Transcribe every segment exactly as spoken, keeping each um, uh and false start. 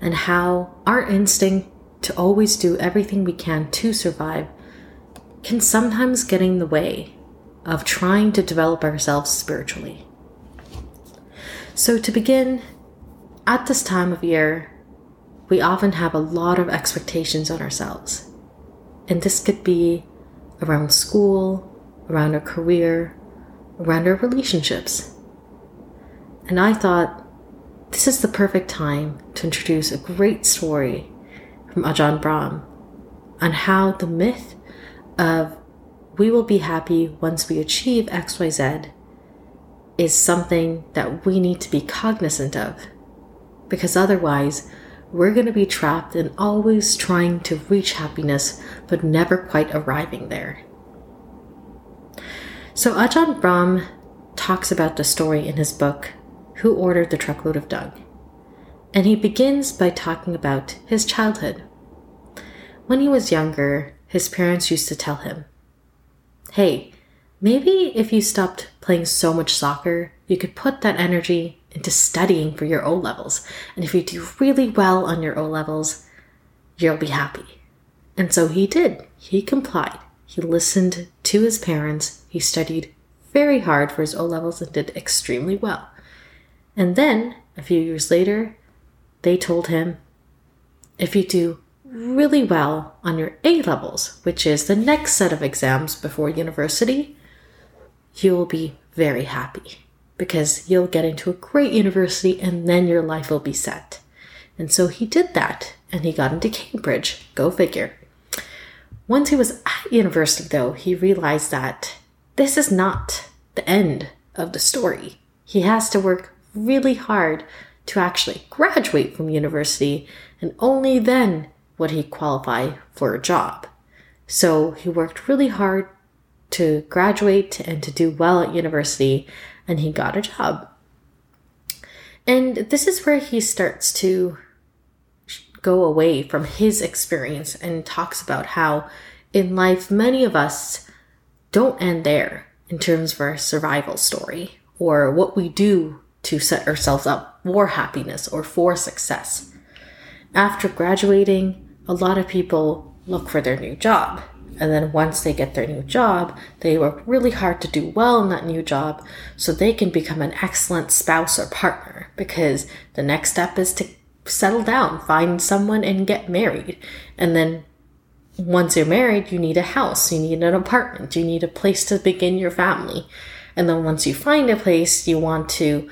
and how our instinct to always do everything we can to survive can sometimes get in the way of trying to develop ourselves spiritually. So to begin, at this time of year, we often have a lot of expectations on ourselves. And this could be around school, around our career, around our relationships. And I thought, this is the perfect time to introduce a great story from Ajahn Brahm on how the myth of we will be happy once we achieve X Y Z is something that we need to be cognizant of, because otherwise we're going to be trapped in always trying to reach happiness but never quite arriving there. So Ajahn Brahm talks about the story in his book, Who Ordered the Truckload of Dung? And he begins by talking about his childhood. When he was younger, his parents used to tell him, "Hey, maybe if you stopped playing so much soccer, you could put that energy into studying for your O levels. And if you do really well on your O levels, you'll be happy." And so he did. He complied. He listened to his parents. He studied very hard for his O levels and did extremely well. And then, a few years later, they told him, if you do really well on your A levels, which is the next set of exams before university, you'll be very happy because you'll get into a great university and then your life will be set. And so he did that and he got into Cambridge. Go figure. Once he was at university, though, he realized that this is not the end of the story. He has to work really hard to actually graduate from university, and only then would he qualify for a job. So he worked really hard to graduate and to do well at university, and he got a job. And this is where he starts to go away from his experience and talks about how in life many of us don't end there in terms of our survival story or what we do to set ourselves up for happiness or for success. After graduating, a lot of people look for their new job. And then once they get their new job, they work really hard to do well in that new job so they can become an excellent spouse or partner, because the next step is to settle down, find someone and get married. And then once you're married, you need a house, you need an apartment, you need a place to begin your family. And then once you find a place, you want to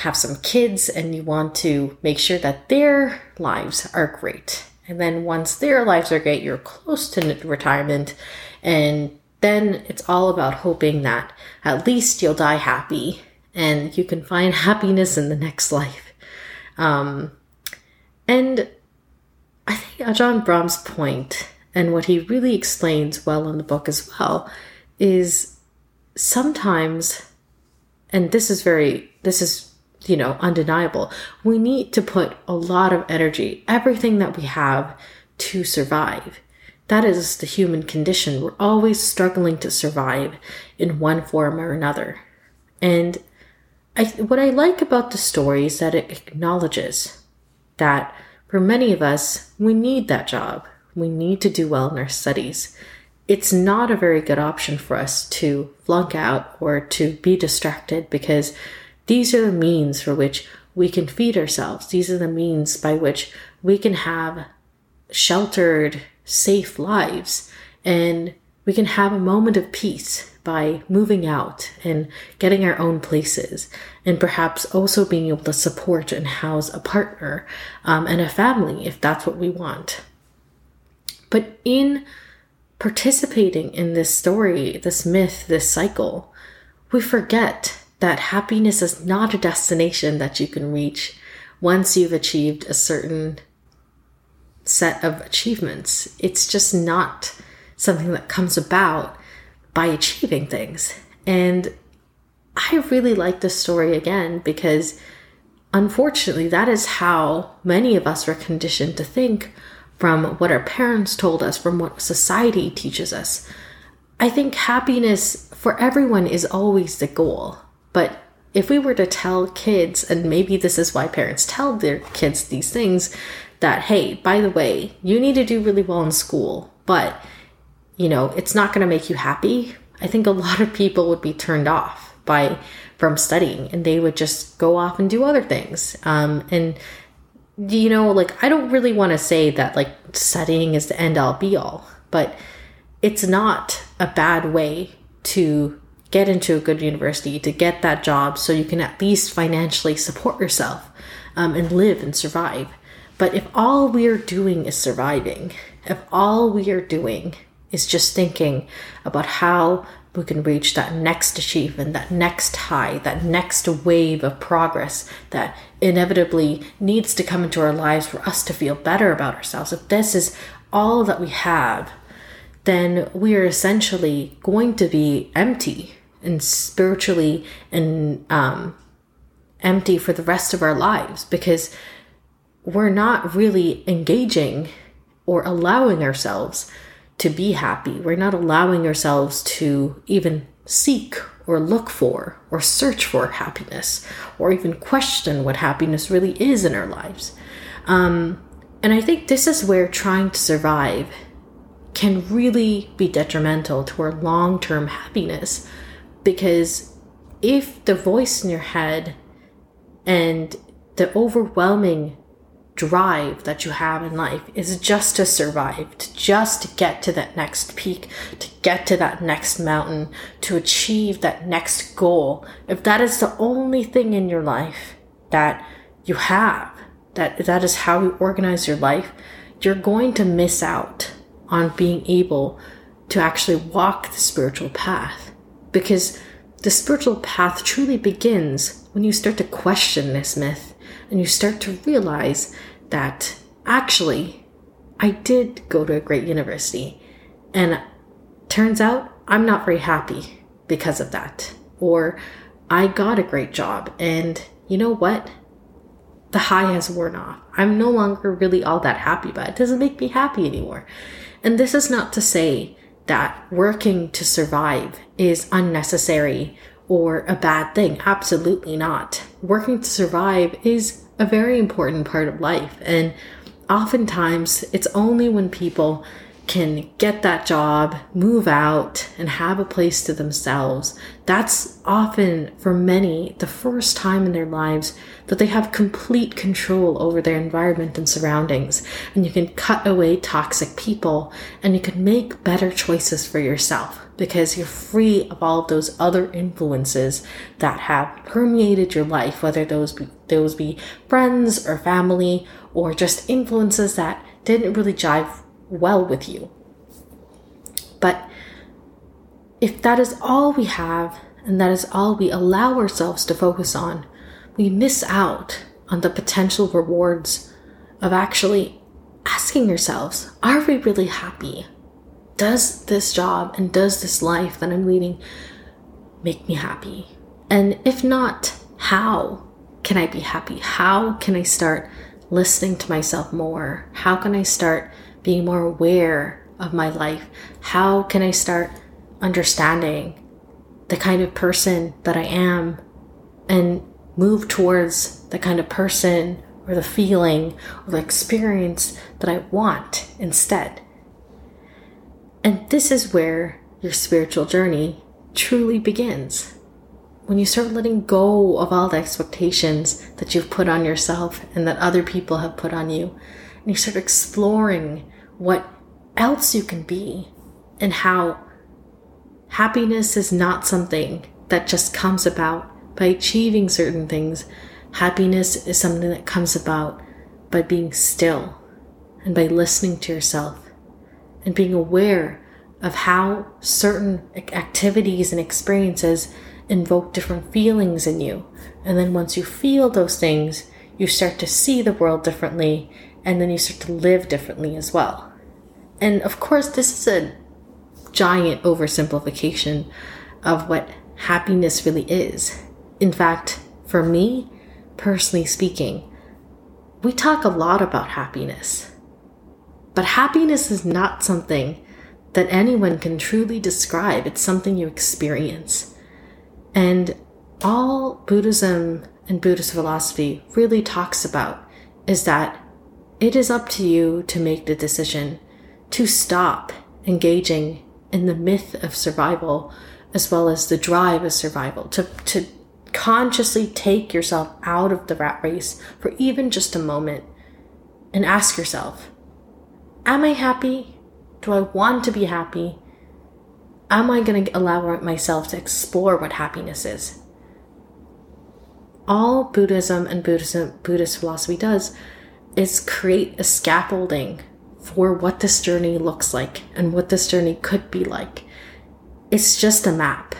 have some kids and you want to make sure that their lives are great. And then once their lives are great, you're close to retirement. And then it's all about hoping that at least you'll die happy and you can find happiness in the next life. Um, and I think Ajahn Brahm's point, and what he really explains well in the book as well, is sometimes, and this is very, this is you know, undeniable, we need to put a lot of energy, everything that we have, to survive. That is the human condition. We're always struggling to survive in one form or another. And I, what I like about the story is that it acknowledges that for many of us, we need that job. We need to do well in our studies. It's not a very good option for us to flunk out or to be distracted, because these are the means for which we can feed ourselves. These are the means by which we can have sheltered, safe lives, and we can have a moment of peace by moving out and getting our own places, and perhaps also being able to support and house a partner um, and a family if that's what we want. But in participating in this story, this myth, this cycle, we forget that happiness is not a destination that you can reach once you've achieved a certain set of achievements. It's just not something that comes about by achieving things. And I really like this story again, because unfortunately, that is how many of us were conditioned to think, from what our parents told us, from what society teaches us. I think happiness for everyone is always the goal. But if we were to tell kids, and maybe this is why parents tell their kids these things, that, hey, by the way, you need to do really well in school, but, you know, it's not going to make you happy. I think a lot of people would be turned off by from studying, and they would just go off and do other things. Um, and, you know, like, I don't really want to say that, like, studying is the end all be all, but it's not a bad way to get into a good university, to get that job so you can at least financially support yourself um, and live and survive. But if all we're doing is surviving, if all we are doing is just thinking about how we can reach that next achievement, that next high, that next wave of progress that inevitably needs to come into our lives for us to feel better about ourselves, if this is all that we have, then we are essentially going to be empty and spiritually and um, empty for the rest of our lives, because we're not really engaging or allowing ourselves to be happy. We're not allowing ourselves to even seek or look for or search for happiness, or even question what happiness really is in our lives. Um, and I think this is where trying to survive can really be detrimental to our long-term happiness, because if the voice in your head and the overwhelming drive that you have in life is just to survive, to just get to that next peak, to get to that next mountain, to achieve that next goal, if that is the only thing in your life that you have, that that is how you organize your life, you're going to miss out on being able to actually walk the spiritual path, because the spiritual path truly begins when you start to question this myth and you start to realize that, actually, I did go to a great university, and turns out I'm not very happy because of that. Or I got a great job, and you know what? The high has worn off. I'm no longer really all that happy, but it doesn't make me happy anymore. And this is not to say that working to survive is unnecessary or a bad thing. Absolutely not. Working to survive is a very important part of life. And oftentimes it's only when people can get that job, move out, and have a place to themselves, that's often, for many, the first time in their lives that they have complete control over their environment and surroundings. And you can cut away toxic people, and you can make better choices for yourself, because you're free of all of those other influences that have permeated your life, whether those be, those be friends or family, or just influences that didn't really jive well with you. But if that is all we have, and that is all we allow ourselves to focus on, we miss out on the potential rewards of actually asking ourselves, are we really happy? Does this job and does this life that I'm leading make me happy? And if not, how can I be happy? How can I start listening to myself more? How can I start being more aware of my life? How can I start understanding the kind of person that I am and move towards the kind of person or the feeling or the experience that I want instead? And this is where your spiritual journey truly begins. When you start letting go of all the expectations that you've put on yourself and that other people have put on you, and you start exploring what else you can be, and how happiness is not something that just comes about by achieving certain things. Happiness is something that comes about by being still and by listening to yourself and being aware of how certain activities and experiences invoke different feelings in you. And then once you feel those things, you start to see the world differently and then you start to live differently as well. And of course, this is a giant oversimplification of what happiness really is. In fact, for me, personally speaking, we talk a lot about happiness, but happiness is not something that anyone can truly describe. It's something you experience. And all Buddhism and Buddhist philosophy really talks about is that it is up to you to make the decision to stop engaging in the myth of survival as well as the drive of survival, to, to consciously take yourself out of the rat race for even just a moment and ask yourself, am I happy? Do I want to be happy? Am I going to allow myself to explore what happiness is? All Buddhism and Buddhism, Buddhist philosophy does is create a scaffolding for what this journey looks like and what this journey could be like. It's just a map,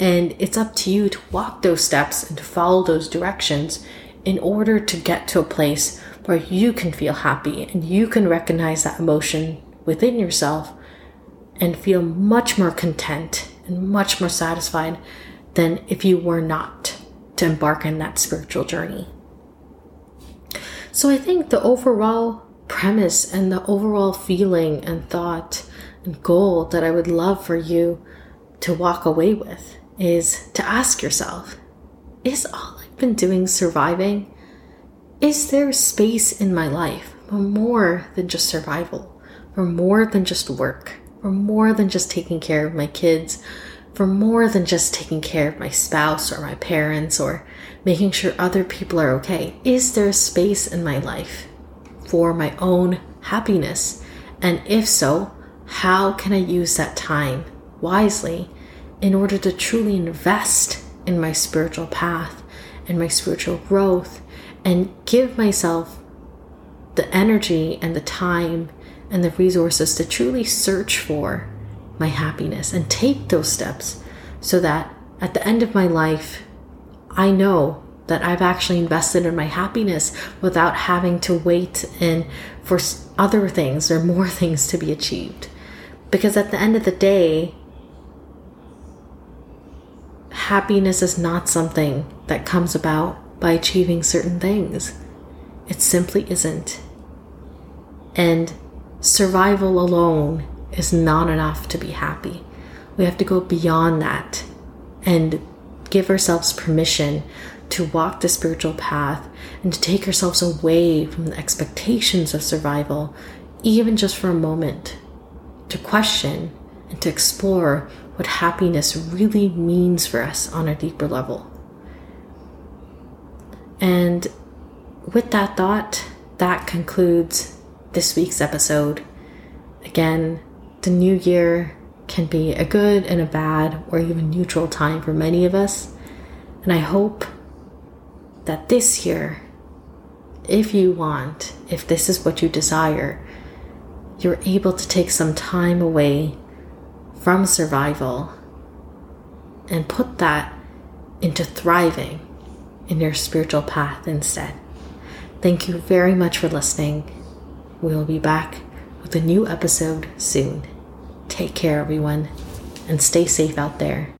and it's up to you to walk those steps and to follow those directions in order to get to a place where you can feel happy and you can recognize that emotion within yourself and feel much more content and much more satisfied than if you were not to embark on that spiritual journey. So I think the overall premise and the overall feeling and thought and goal that I would love for you to walk away with is to ask yourself, is all I've been doing surviving? Is there space in my life for more than just survival, for more than just work, for more than just taking care of my kids, for more than just taking care of my spouse or my parents or making sure other people are okay? Is there space in my life for my own happiness? And if so, how can I use that time wisely in order to truly invest in my spiritual path and my spiritual growth and give myself the energy and the time and the resources to truly search for my happiness and take those steps so that at the end of my life, I know that I've actually invested in my happiness without having to wait in for other things or more things to be achieved. Because at the end of the day, happiness is not something that comes about by achieving certain things. It simply isn't. And survival alone is not enough to be happy. We have to go beyond that and give ourselves permission to walk the spiritual path and to take ourselves away from the expectations of survival, even just for a moment, to question and to explore what happiness really means for us on a deeper level. And with that thought, that concludes this week's episode. Again, the new year can be a good and a bad or even neutral time for many of us. And I hope that this year, if you want, if this is what you desire, you're able to take some time away from survival and put that into thriving in your spiritual path instead. Thank you very much for listening. We'll be back with a new episode soon. Take care, everyone, and stay safe out there.